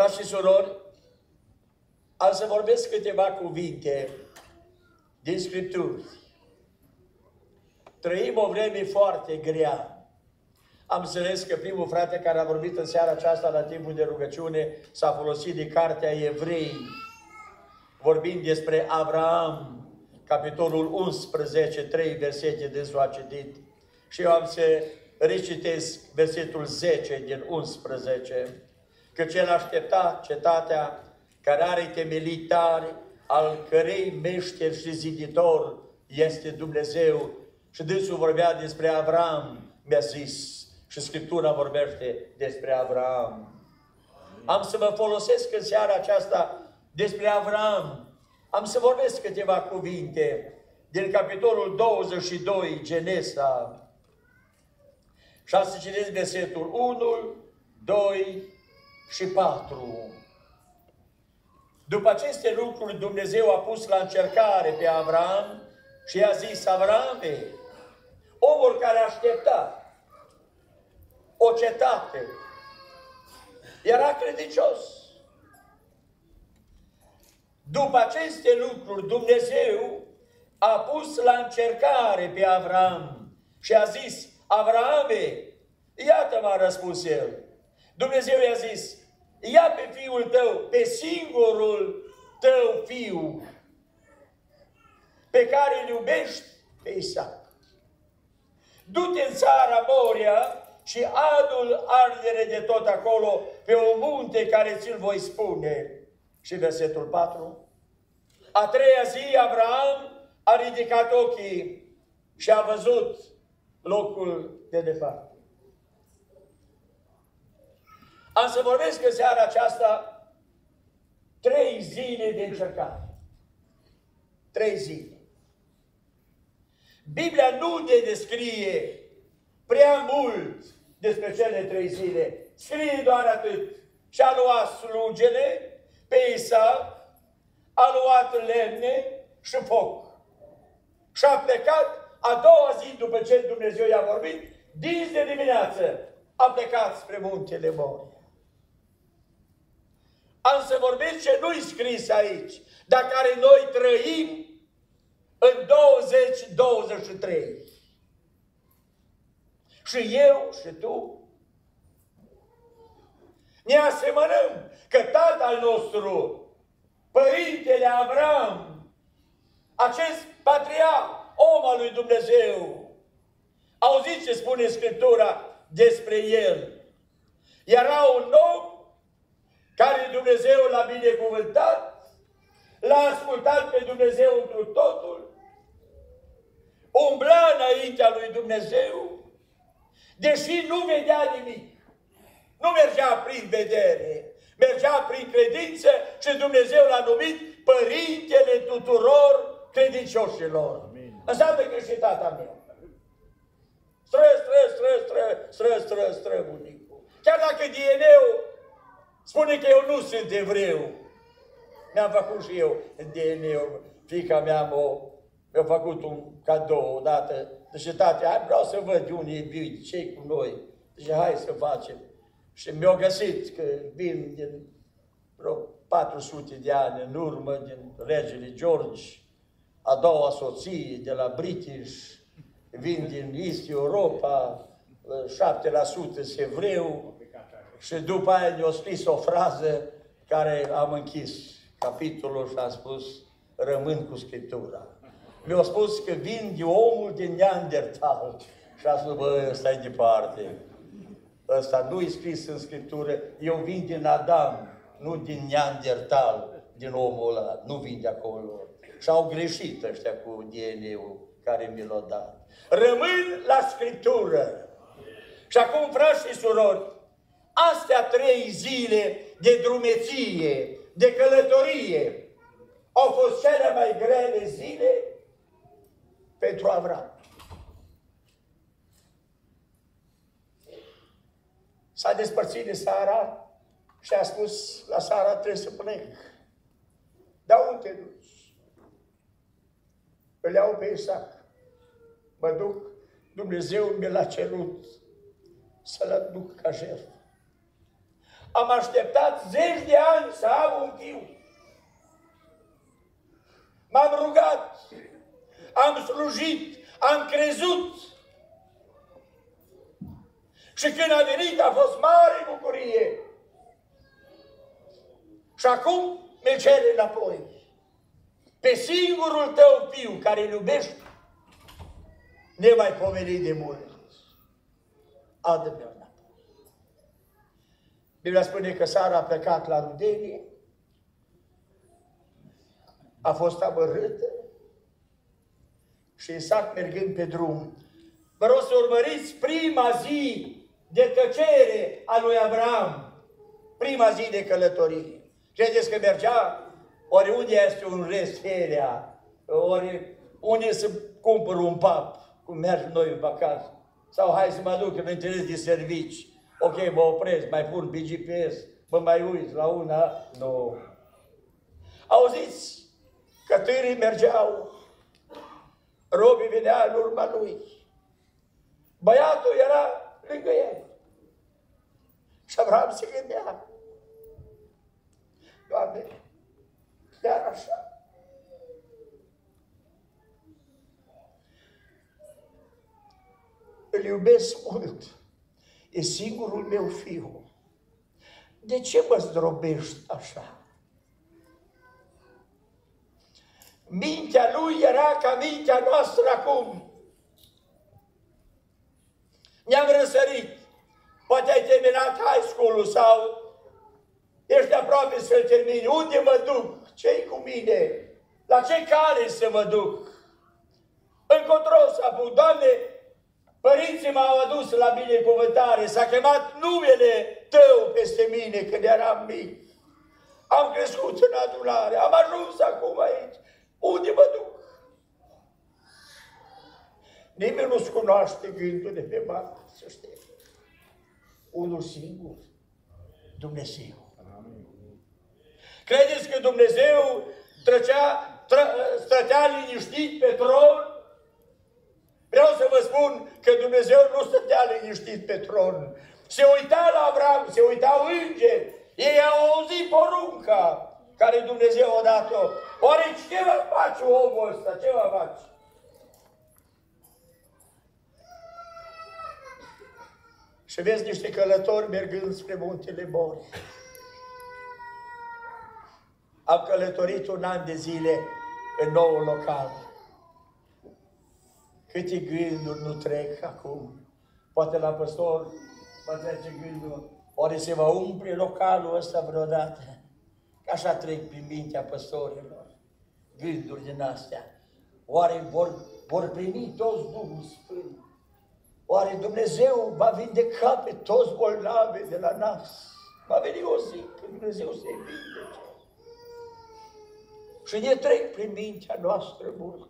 Frați și surori, am să vorbesc câteva cuvinte din Scripturi. Trăim o vreme foarte grea. Am înțeles că primul frate care a vorbit în seara aceasta la timpul de rugăciune s-a folosit de cartea Evrei, vorbind despre Avraam, capitolul 11, 3 versete de s-o a citit. Și eu am să recitesc versetul 10 din 11. Că cel aștepta cetatea care are temelii tari, al cărei meșter și ziditor este Dumnezeu. Și dânsul vorbea despre Avram, mi-a zis, și Scriptura vorbește despre Avram. Am să mă folosesc în seara aceasta despre Avram. Am să vorbesc câteva cuvinte din capitolul 22, Genesa. Și am să citesc versetul 1, 2 și 4. După aceste lucruri, Dumnezeu a pus la încercare pe Avram și i-a zis: Avrame, omul care aștepta o cetate, era credincios. După aceste lucruri, Dumnezeu a pus la încercare pe Avram și a zis: Avrame, iată m-a răspuns el. Dumnezeu i-a zis: ia pe fiul tău, pe singurul tău fiu, pe care îl iubești, pe Isaac. Du-te în țara Moria și adu-l ardere de tot acolo, pe un munte care ți-l voi spune. Și versetul 4. A treia zi, Avram a ridicat ochii și a văzut locul de departe. Am să vorbesc în seara aceasta 3 zile de încercare. 3 zile. Biblia nu ne descrie prea mult despre cele 3 zile. Scrie doar atât. Și-a luat slugele pe Isaac, a luat lemne și foc. Și-a plecat a doua zi după ce Dumnezeu i-a vorbit, dis de dimineață, a plecat spre muntele Moria. Am să vorbesc ce nu-i scris aici, dar care noi trăim în 2023. Și eu și tu ne asemănăm că tatăl nostru, părintele Avram, acest patriarh, om al lui Dumnezeu, auziți ce spune Scriptura despre el. Era un om care Dumnezeu l-a binecuvântat, l-a ascultat pe Dumnezeu întru totul, umbla înaintea lui Dumnezeu, deși nu vedea nimic. Nu mergea prin vedere, mergea prin credință și Dumnezeu l-a numit părintele tuturor credincioșilor. Amin. Înseamnă că și tata meu. Stră, bunicul. Chiar dacă DNA-ul spune că eu nu sunt evreu. Mi-am făcut și eu DNA-ul. Fiica mea mi-a făcut un cadou odată. Deci, tate, hai, vreau să văd de unde e bine, ce-i cu noi. Deci, hai să facem. Și mi-au găsit că vin din vreo 400 de ani în urmă, din regele George, a doua soție de la British, vin din East Europa, 7% evreu, și după aia ne-a scris o frază care am închis capitolul și am spus: rămân cu Scriptura. Mi-a spus că vin de omul din Neandertal și am spus: bă, ăsta e departe. Ăsta nu e scris în Scriptură, eu vin din Adam, nu din Neandertal, din omul ăla, nu vin de acolo. Și au greșit ăștia cu DNA-ul care mi l-a dat. Rămân la Scriptură. Și acum, frați și surori, astea 3 zile de drumeție, de călătorie, au fost cele mai grele zile pentru Avram. S-a despărțit de Sara și a spus la Sara: trebuie să plec. Dar unde te duci? Îl iau pe Isaac. Mă duc, Dumnezeu mi l-a cerut să-l aduc ca jertfă. Am așteptat 10 de ani să am un fiu. M-am rugat, am slujit, am crezut. Și când a venit a fost mare bucurie. Și acum mi-l cere înapoi. Pe singurul tău fiu care îl iubești, nemaipomenit de mult. Adă-mi-l înapoi. Biblia spune că Sara a plecat la rudenie, a fost amărâtă și Isaac mergând pe drum. Vă rog să urmăriți prima zi de tăcere a lui Avram, prima zi de călătorie. Credeți că mergea oriunde este un rest ferea, oriunde să cumpăr un pap, cum merg noi în vacanță, sau hai să mă duc în interes de servici. Ok, mă opresc, mai pun pe GPS, mă mai uit la una, două. Auziți că târii mergeau, robii venea în urma lui. Băiatul era lângă el. Și Avram se gândea. Doamne, chiar așa. Îl iubesc mult. E singurul meu fiu. De ce mă zdrobești așa? Mintea lui era ca mintea noastră acum. Ne-am răsărit. Poate ai terminat high school-ul sau ești aproape să-l termini. Unde mă duc? Ce-i cu mine? La ce cale să mă duc? Încotro să apuc. Doamne, părinții m-au adus la binecuvântare, s-a chemat numele Tău peste mine când eram mic. Am crescut în adunare, am ajuns acum aici. Unde mă duc? Nimeni nu-ți cunoaște gândul de pe mare, să știi. Unul singur, Dumnezeu. Credeți că Dumnezeu stătea liniștit pe tron? Vreau să vă spun că Dumnezeu nu stătea liniștit pe tron. Se uita la Avram, se uitau îngeri. Ei au auzit porunca care Dumnezeu a dat-o. Oare ce va face omul ăsta? Ce va face? Și vezi niște călători mergând spre muntele Mor. Am călătorit 1 an de zile în noul local. Câte gânduri nu trec acum. Poate la păstor mă trece gândul. Ori se va umple localul ăsta vreodată. Așa trec prin mintea păstorilor. Gânduri din astea. Oare vor primi toți Duhul Sfânt? Oare Dumnezeu va vindeca pe toți bolnavi de la nas? Va veni o zi când Dumnezeu se vindece. Și ne trec prin mintea noastră mult.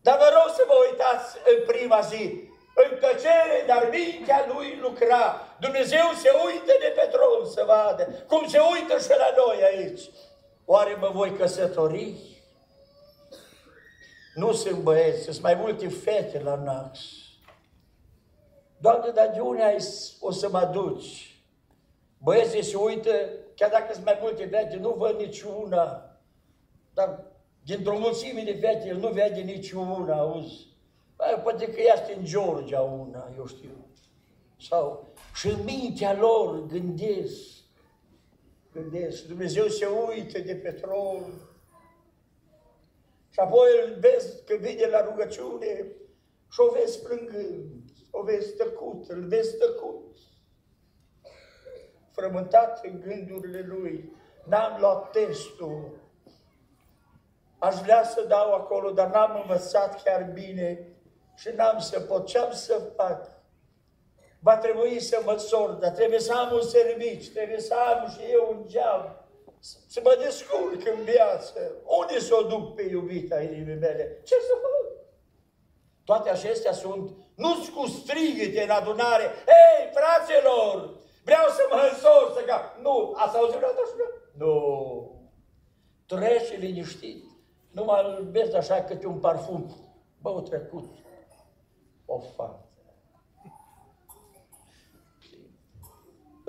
Dar vă rog să vă uitați în prima zi, în tăcere, dar mintea lui lucra. Dumnezeu se uită de pe tron să vadă, cum se uită și la noi aici. Oare mă voi căsători? Nu sunt băieți, sunt mai multe fete la nas. Doamne, dar de unde o să mă duci? Băieții se uită, chiar dacă sunt mai multe fete, nu văd niciuna. Dar dintr-o mulțime de fete, el nu vede niciuna, auzi? Poate că este în Georgia una, eu știu. Sau și în mintea lor gândesc. Dumnezeu se uită de pe tron. Și apoi îl vezi că vine la rugăciune și o vezi plângând, o vezi tăcut, îl vezi tăcut. Frământat în gândurile lui, n-am luat testul. Aș vrea să dau acolo, dar n-am învățat chiar bine și n-am să pot. Ce am să fac? Va trebui să mă sor, dar trebuie să am un serviciu, trebuie să am și eu un geam, să mă descurc în viață. Unde să o duc pe iubita inimii mele? Ce să fac? Toate acestea sunt, nu-ți cu strigăte în adunare. Ei, fraților, vreau să mă însor, să ca... Nu, ați auzit vreodată așa? Nu. Treci liniștit. Nu mă iubesc așa câte un parfum. Bă, o trecut. O fată.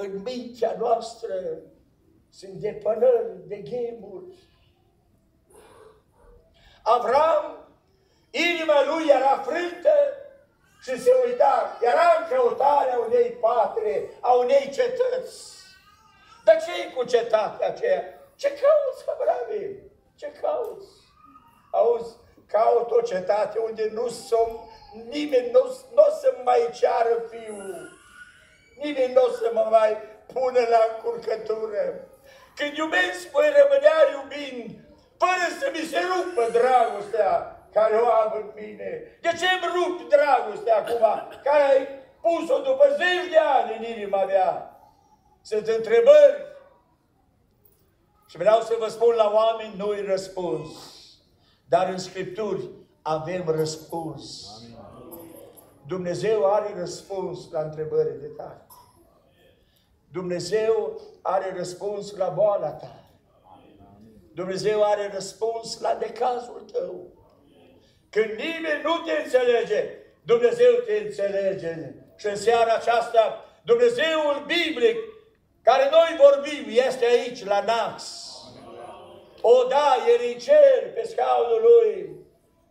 în mintea noastră sunt depănări de ghemuri. Avram, inima lui era frântă și se uita, era în căutarea unei patre, a unei cetăți. Dar ce-i cu cetatea aceea? Ce cauți, Abraham? Ce cauți? Auzi, caut o cetate unde nimeni nu o să mai ceară fiul. Nimeni nu o să mă mai pună la încurcătură. Când iubesc, voi rămânea iubind, fără să mi se rupă dragostea care o am în mine. De ce îmi rup dragostea acum, care ai pus-o după zeci de ani în inima mea? Sunt întrebări. Și vreau să vă spun la oameni, nu-i răspuns. Dar în Scripturi avem răspuns. Amin. Dumnezeu are răspuns la întrebările tale. Dumnezeu are răspuns la boala ta. Dumnezeu are răspuns la decazul tău. Când nimeni nu te înțelege, Dumnezeu te înțelege. Și în seara aceasta, Dumnezeul biblic, care noi vorbim, este aici, la Nax. O, da, e în cer pe scaunul lui,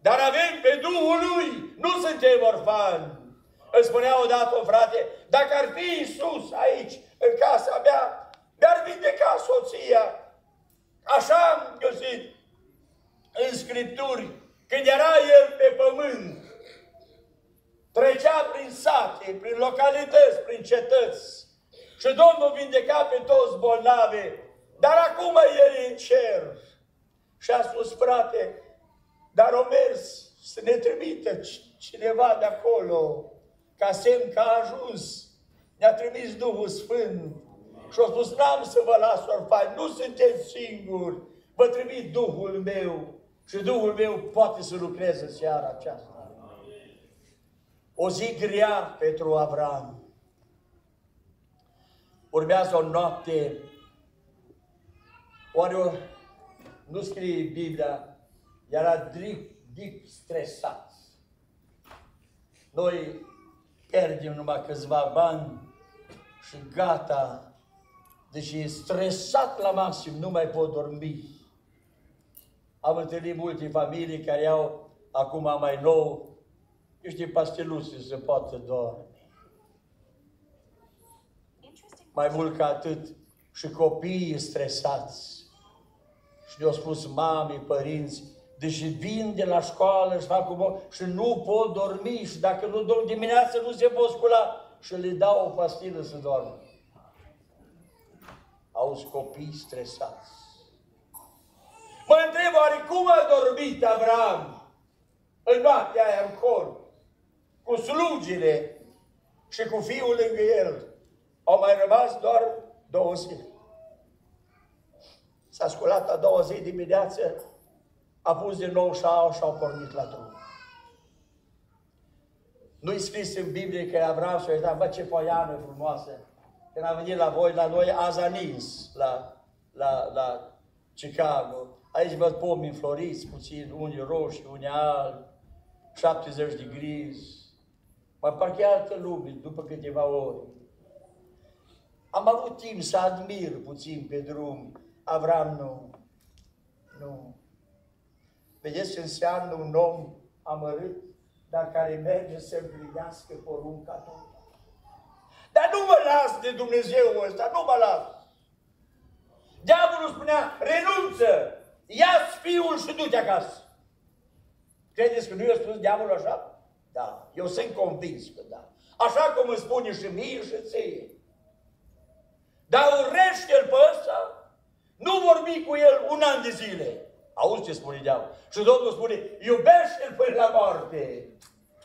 dar avem pe Duhul lui, nu suntem orfani. Îmi spunea odată un frate, dacă ar fi Iisus aici, în casa mea, mi-ar vindeca soția. Așa am găsit în Scripturi, când era El pe pământ, trecea prin sate, prin localități, prin cetăți. Și Domnul vindeca pe toți bolnave, dar acum El e în cer. Și a spus, frate, dar o mers să ne trimită cineva de acolo, ca semn că a ajuns. Ne-a trimis Duhul Sfânt și a spus, n-am să vă las orfani, nu sunteți singuri, vă trimit Duhul meu și Duhul meu poate să lucreze seara aceasta. O zi grea pentru Avram. Urmează o noapte, nu scrie Biblia, era deep stresat. Noi pierdem numai câțiva bani și gata, deci e stresat la maxim, nu mai pot dormi. Am întâlnit multe familii care au acum mai nou niște pasteluțe să poată doarme. Mai mult ca atât, și copiii stresați. Și le-au spus mame, părinți, deși vin de la școală și fac și nu pot dormi și dacă nu dorm dimineața nu se pot scula și le dau o pastilă să doarmă. Auzi, copii stresați. Mă întreb, oare cum a dormit Avram în noaptea aia în corp, cu slugile și cu fiul lângă el? Au mai rămas doar 2 zile. S-a sculat a 2a zi dimineață, a pus din nou șaua și au pornit la drum. Nu-i scris în Biblie că Avram și-a uitat, bă, ce foiană frumoasă! Când a venit la voi, la noi, azi a nins la Chicago. Aici văd pomi înfloriți puțin, unii roșii, unii albi, 70 de grizi. Mai parcă altă lume după câteva ore. Am avut timp să admir puțin pe drum. Avram nu. Vedeți ce înseamnă un om amărât, dar care merge să împlinească porunca Domnului. Dar nu mă las de Dumnezeu ăsta, nu mă las. Diavolul spunea, renunță, ia-ți fiul și du-te acasă. Credeți că nu i-a spus diavolul așa? Da, eu sunt convins că da. Așa cum îmi spune și mie și ție. Dar urăște-l pe ăsta, nu vorbi cu el un an de zile. Auzi ce spune diavolul. Și Domnul spune, iubește-l până la moarte.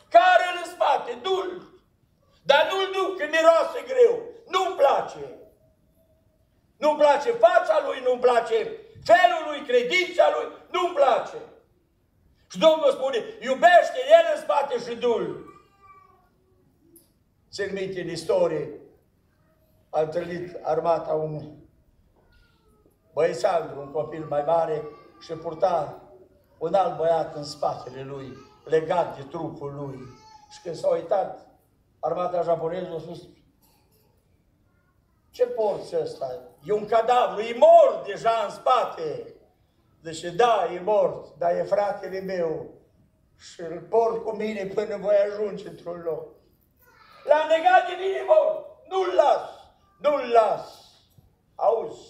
Care-l în spate, du-l. Dar nu-l duc, că miroase greu. Nu-mi place. Nu-mi place fața lui, nu-mi place felul lui, credința lui, nu-mi place. Și Domnul spune, iubește-l, el în spate și du-l. Țin minte în istorie, a întâlnit armata un băiețandru, un copil mai mare, și purta un alt băiat în spatele lui, legat de trupul lui. Și când s-a uitat, armata japoneză a spus, Ce porți ăsta? E un cadavru, e mort deja în spate. Deci da, e mort, dar e fratele meu și îl port cu mine până voi ajunge într-un loc. L-a negat de mine mort, nu-l las, nu-l las. Auzi?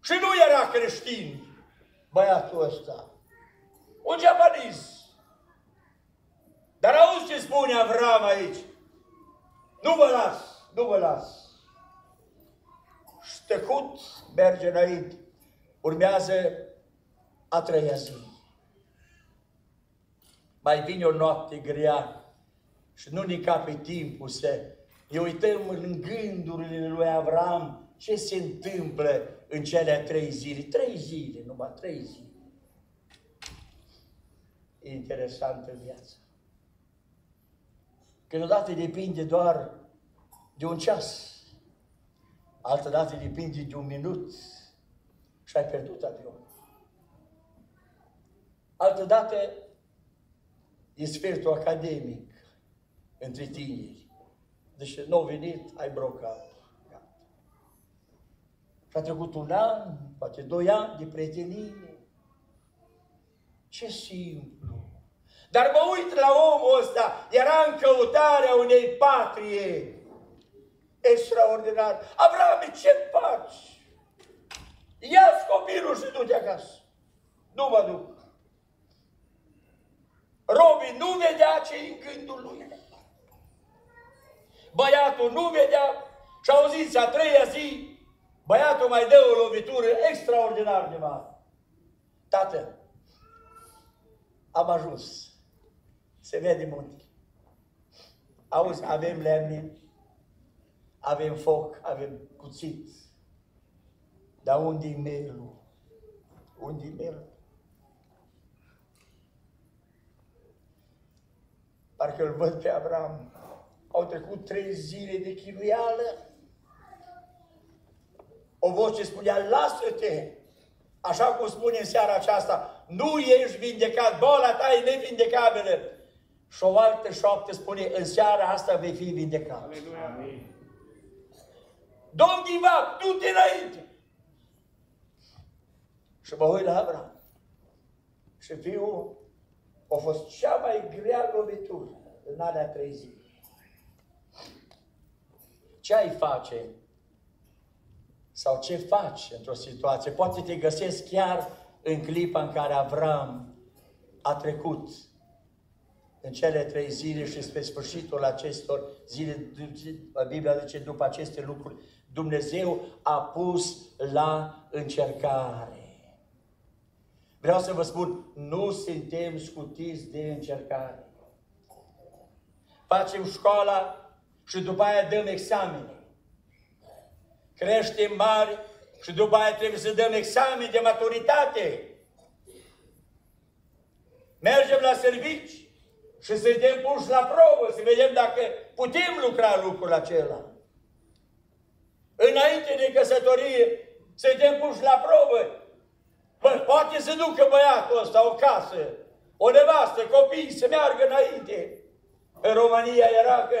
Și nu era creștin băiatul ăsta, un japonez. Dar auzi ce spune Avram aici? Nu vă las, nu vă las. Și tăcut merge înainte. Urmează a treia zi. Mai vine o noapte grea și nu ne cape timpul să ne uităm în gândurile lui Avram ce se întâmplă în cele trei zile. Trei zile, numai trei zile. E interesantă viața. Câteodată depinde doar de un ceas. Altădată depinde de un minut și ai pierdut avionul. Altădată e sfertul academic între tineri. Deci nu a venit, ai brocat. Și a trecut un an, poate 2 ani de prietenie. Ce simplu! Dar mă uit la omul ăsta, era în căutarea unei patrie. Extraordinar. Avram, ce faci? Ia-ți copilul și du-te acasă. Nu mă duc. Robin nu vedea ce-i în gândul lui. Băiatul nu vedea și auziți, a treia zi, băiatul mai dă o lovitură extraordinar de mare. Tată, am ajuns. Se vede munte. Auzi, avem lemne. Avem foc, avem cuțit. Dar unde-i melul? Unde-i melul? Parcă îl văd pe Avram. Au trecut 3 zile de chinuială. O voce spunea, lasă-te! Așa cum spune în seara aceasta, nu ești vindecat, boala ta e nevindecabilă. Și o altă șoaptă spune, în seara asta vei fi vindecat. Aleluia! Amin. Domn Divac, du-te înainte! Și mă uit la Avram. Și fiul a fost cea mai grea lovitură în alea 3 zile. Ce ai face? Sau ce faci într-o situație? Poate te găsești chiar în clipa în care Avram a trecut în cele 3 zile și spre sfârșitul acestor zile, Biblia zice, după aceste lucruri, Dumnezeu a pus la încercare. Vreau să vă spun, nu suntem scutiți de încercare. Facem școala și după aia dăm examene. Creștem mari și după aia trebuie să dăm examene de maturitate. Mergem la servici și suntem puși la probă, să vedem dacă putem lucra lucrul acela. Înainte de căsătorie, suntem puși la probă. Bă, poate să ducă băiatul ăsta o casă, o nevastă, copii, să meargă înainte. În România era că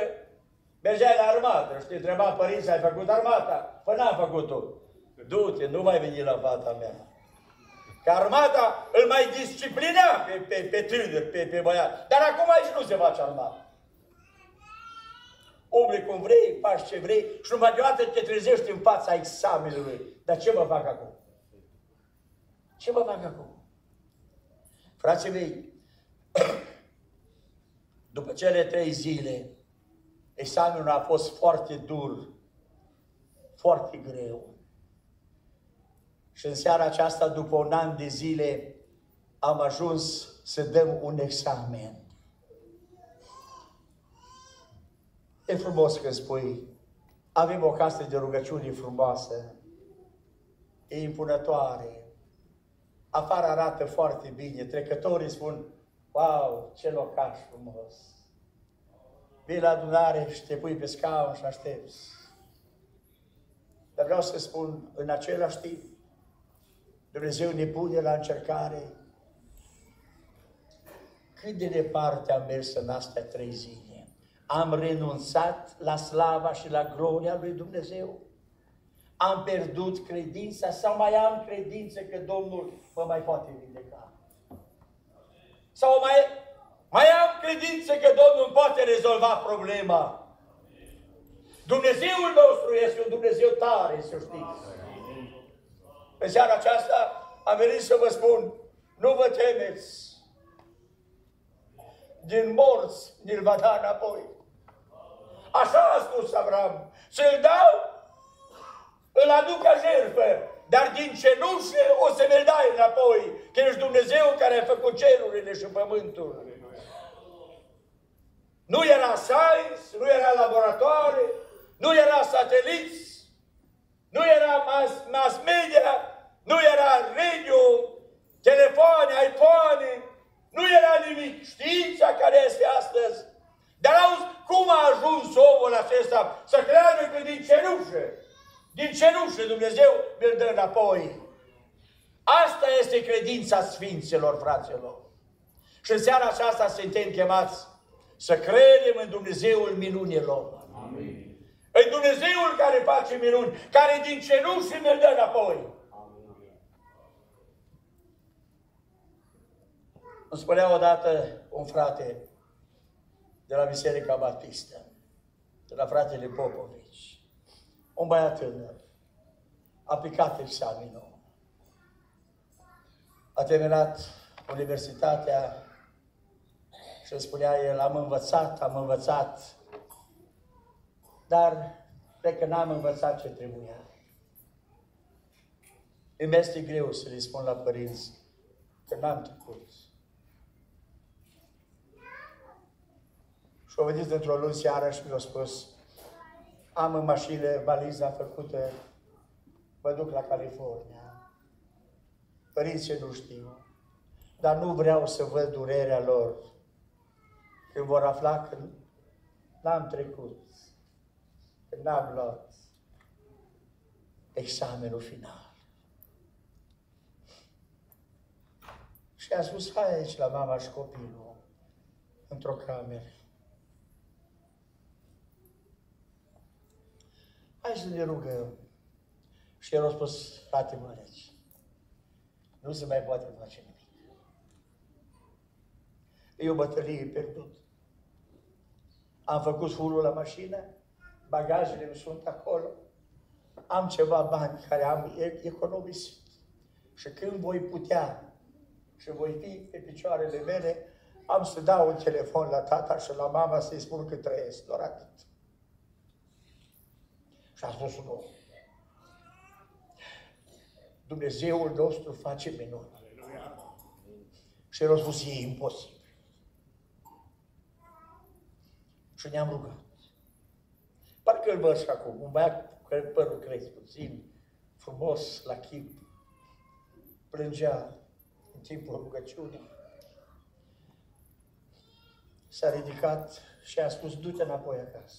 mergeai la armată și te întreba părinții, ai făcut armata? Păi n-am făcut-o. Du-te, nu mai veni la fata mea. Că armata îl mai disciplina pe tânăr, pe băiat. Dar acum aici nu se face armata. Umbli cum vrei, faci ce vrei și numai deodată te trezești în fața examenului. Dar ce mă fac acum? Ce mă fac acum? Frații mei, după cele 3 zile, examenul a fost foarte dur, foarte greu. Și în seara aceasta, după 1 an de zile, am ajuns să dăm un examen. E frumos că spui, avem o casă de rugăciune frumoasă, e impunătoare, afară arată foarte bine, trecătorii spun, wow, ce locaș frumos. Vii la adunare și te pui pe scaun și aștepți. Dar vreau să spun, în același timp, Dumnezeu ne pune la încercare. Cât de departe am mers în astea 3 zile? Am renunțat la slava și la gloria lui Dumnezeu? Am pierdut credința sau mai am credință că Domnul mă mai poate vindeca? Sau mai am credință că Domnul îmi poate rezolva problema? Dumnezeul nostru este un Dumnezeu tare, să știți. În seara aceasta am venit să vă spun, nu vă temeți. Din morți ne-l va da înapoi. Așa a spus Avram. Să-l dau, îl aduc ca jertfă, dar din cenușe o să ne-l dai înapoi, că ești Dumnezeu care a făcut cerurile și pământul. Nu era science, nu era laboratoare, nu era sateliți, nu era mass media, nu era radio, telefoane, iPhone, nu era nimic. Știința care este astăzi. Dar auzi cum a ajuns omul acesta să creadă că din cenușe, din cenușe Dumnezeu mi-l dă înapoi. Asta este credința sfinților, fraților. Și în seara aceasta suntem chemați să credem în Dumnezeul minunilor. Amin. În Dumnezeul care face minuni, care din cenușe mi-l dă înapoi. Îmi spunea odată un frate de la Biserica Baptistă, de la fratele Popovici, un băiat tânăr, a picat examenul, a terminat universitatea și îmi spunea el, am învățat, dar cred că n-am învățat ce trebuia. Îmi este greu să le spun la părinți că n-am trecut. Și-o vedeți într-o lună seara și mi-a spus, am în mașină valiza făcută, mă duc la California. Părinții nu știu, dar nu vreau să văd durerea lor când vor afla că n-am trecut, că n-am luat examenul final. Și a spus, hai aici la mama și copilul, într-o cameră. Hai să ne rugăm. Și el a spus, frate Măreț, nu se mai poate face nimic. E o bătălie pierdută. Am făcut furul la mașină, bagajele îmi sunt acolo, am ceva bani care am economisit. Și când voi putea și voi fi pe picioarele mele, am să dau un telefon la tata și la mama să-i spun că trăiesc, doar atât. Și a spus un om, Dumnezeul nostru face minuni. Și el a spus, e imposibil. Și ne-am rugat. Parcă îl văd și acum, un băiat cu părul cresc puțin, frumos, la chip, plângea în timpul rugăciunii. S-a ridicat și a spus, du-te înapoi acasă.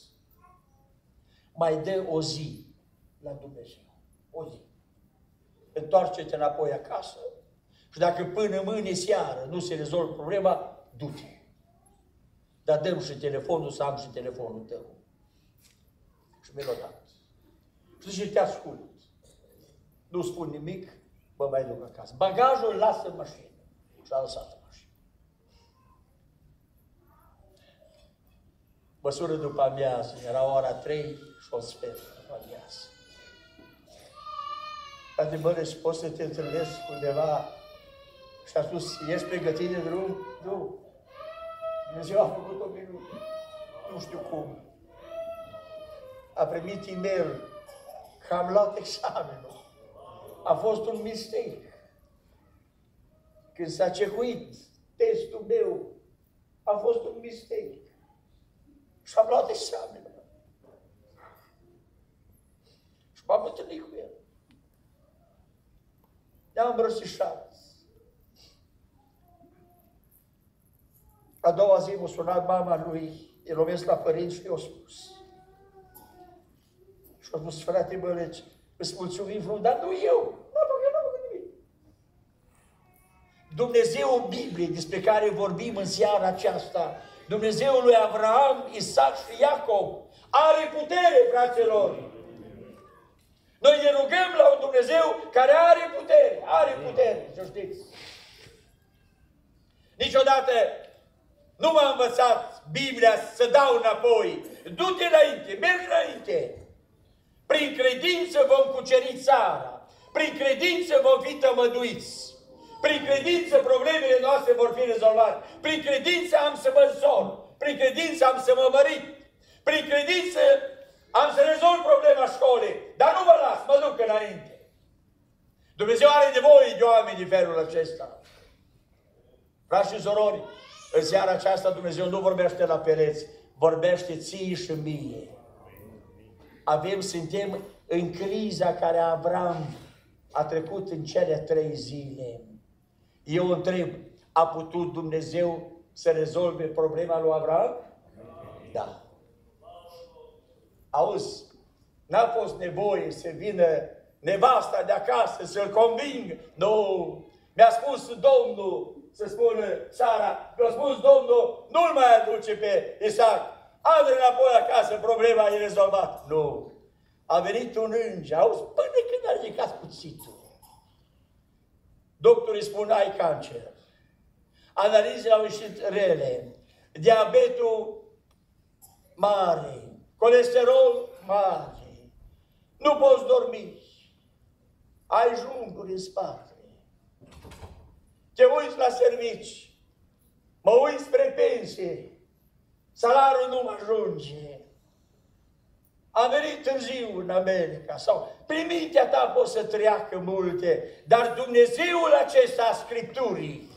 Mai dă o zi la Dumnezeu. O zi. Întoarce-te înapoi acasă și dacă până mâine seară nu se rezolvă problema, du-te. Dar dăm și telefonul, să am și telefonul tău. Și mi-l-a dat. Și zice, te ascult. Nu spun nimic, mă mai duc acasă. Bagajul îl lasă în mașină. Și a lăsat în mașină. Măsură după amiază, era ora 3 și un sfert după amiază. Frate Măreș, poți să te întâlnesc undeva? Și a spus, ești pregătit de drum? Nu. Dumnezeu a făcut o minune. Nu știu cum. A primit e-mail că am luat examenul. A fost un mistake. Când s-a cecuit testul meu, a fost un mistake. Și am luat examenul. Și m-am întâlnit cu el. Ne-am îmbrățișat. A doua zi m-a sunat mama lui, el o mers la părinți și i-a spus. Și a spus, frate Măreț, îți mulțumim vreun, dar nu eu. Nu am făcut nimic. Dumnezeul Bibliei despre care vorbim în seara aceasta Dumnezeul lui Avram, Isaac și Iacob, are putere, fraților. Noi ne rugăm la un Dumnezeu care are putere, are putere, să știți. Niciodată nu m-a învățat Biblia să dau înapoi. Du-te înainte, mergi înainte. Prin credință vom cuceri țara. Prin credință vom fi tămăduiți. Prin credință problemele noastre vor fi rezolvate. Prin credință am să mă însor. Prin credință am să mă mărit. Prin credință am să rezolv problema școlii. Dar nu vă las, mă duc înainte. Dumnezeu are nevoie de oameni din felul acesta. Frați și sorori, în seara aceasta Dumnezeu nu vorbește la pereți, vorbește ție și mie. Suntem în criza care Avram a trecut în cele 3 zile. Eu întreb, a putut Dumnezeu să rezolve problema lui Avram? Da. Auzi, n-a fost nevoie să vină nevasta de acasă să-l conving. Nu. Mi-a spus Domnul, să spună Sara, mi-a spus Domnul, nu-l mai aduce pe Isaac. Adu-l înapoi acasă, problema e rezolvată. Nu. A venit un înger, auzi, până când a ridicat cuțitul. Doctorii spun, ai cancer. Analizele au ieșit rele. Diabetul mare. Colesterol mare. Nu poți dormi. Ai junguri în spate. Te uiți la servici. Mă uiți spre pensie. Salarul nu mă ajunge. Am venit târziu în America. Sau prin mintea ta poți să treacă multe. Dar Dumnezeul acesta a Scripturii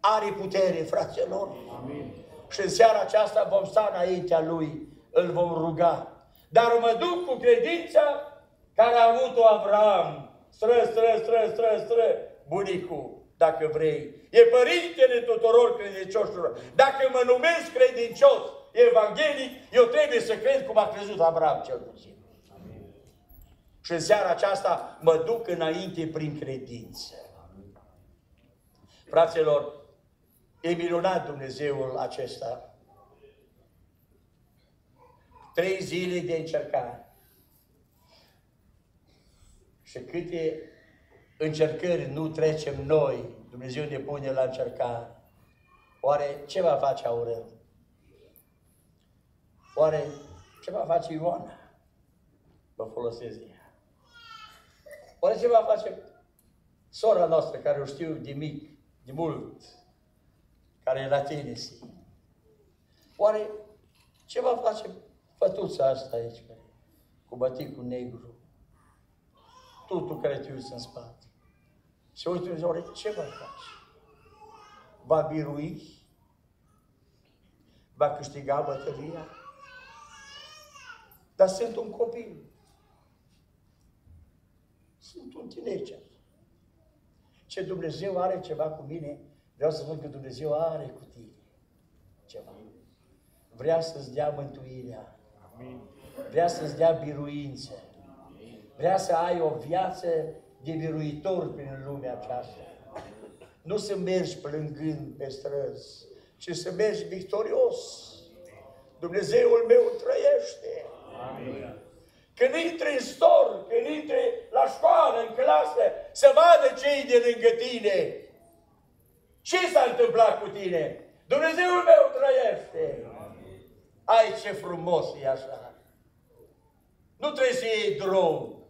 are putere, fraților. Amin. Și în seara aceasta vom sta înaintea Lui. Îl vom ruga. Dar mă duc cu credința care a avut-o Avram. Stră, bunicul. Dacă vrei. E părintele tuturor credincioșilor. Dacă mă numesc credincios evanghelic, eu trebuie să cred cum a crezut Avram cel puțin. Amin. Și în seara aceasta mă duc înainte prin credință. Amin. Fraților, e minunat Dumnezeul acesta. 3 zile de încercare. Și câte încercări nu trecem noi, Dumnezeu ne pune la încercare. Oare ce va face Aurel? Oare ce va face Ioana? Vă folosesc ea. Oare ce va face sora noastră, care o știu de mic, de mult, care e la Tennessee? Oare ce va face fătuța asta aici, cu băticul negru? Tutul care te uiți în spate. Se uită în zore, ce va face? Va birui? Va câștiga bătălia? Dar sunt un copil. Sunt un tineger. Ce Dumnezeu are ceva cu mine, vreau să spun că Dumnezeu are cu tine ceva. Vrea să-ți dea mântuirea. Vrea să-ți dea biruință. Vrea să ai o viață de biruitor prin lumea aceasta. Nu să mergi plângând pe străzi, ci să mergi victorios. Dumnezeul meu trăiește. Amin. Când intri în stor, când intri la școală, în clasă, să vadă cei de lângă tine. Ce s-a întâmplat cu tine? Dumnezeul meu trăiește. Amin. Ai, ce frumos e așa. Nu trebuie să iei drum,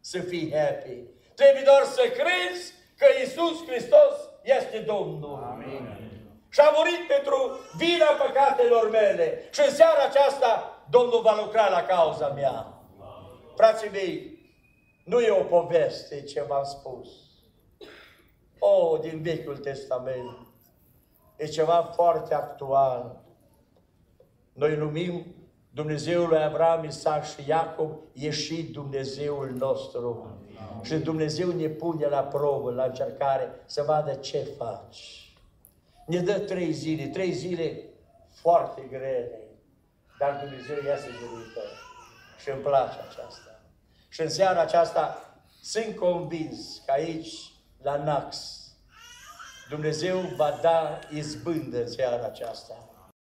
să fii happy. Trebuie doar să crezi că Iisus Hristos este Domnul. Amin. Și a murit pentru vina păcatelor mele. Și în seara aceasta Domnul va lucra la cauza mea. Frații mei, nu e o poveste ce v-am spus. O, din Vechiul Testament. E ceva foarte actual. Noi numim Dumnezeul lui Avram, Isaac și Iacob e și Dumnezeul nostru. Amin. Și Dumnezeu ne pune la probă, la încercare, să vadă ce faci. Ne dă 3 zile, 3 zile foarte grele, dar Dumnezeu iasă biruitor. Și îmi place aceasta. Și în seara aceasta sunt convins că aici, la Nax, Dumnezeu va da izbândă în seara aceasta.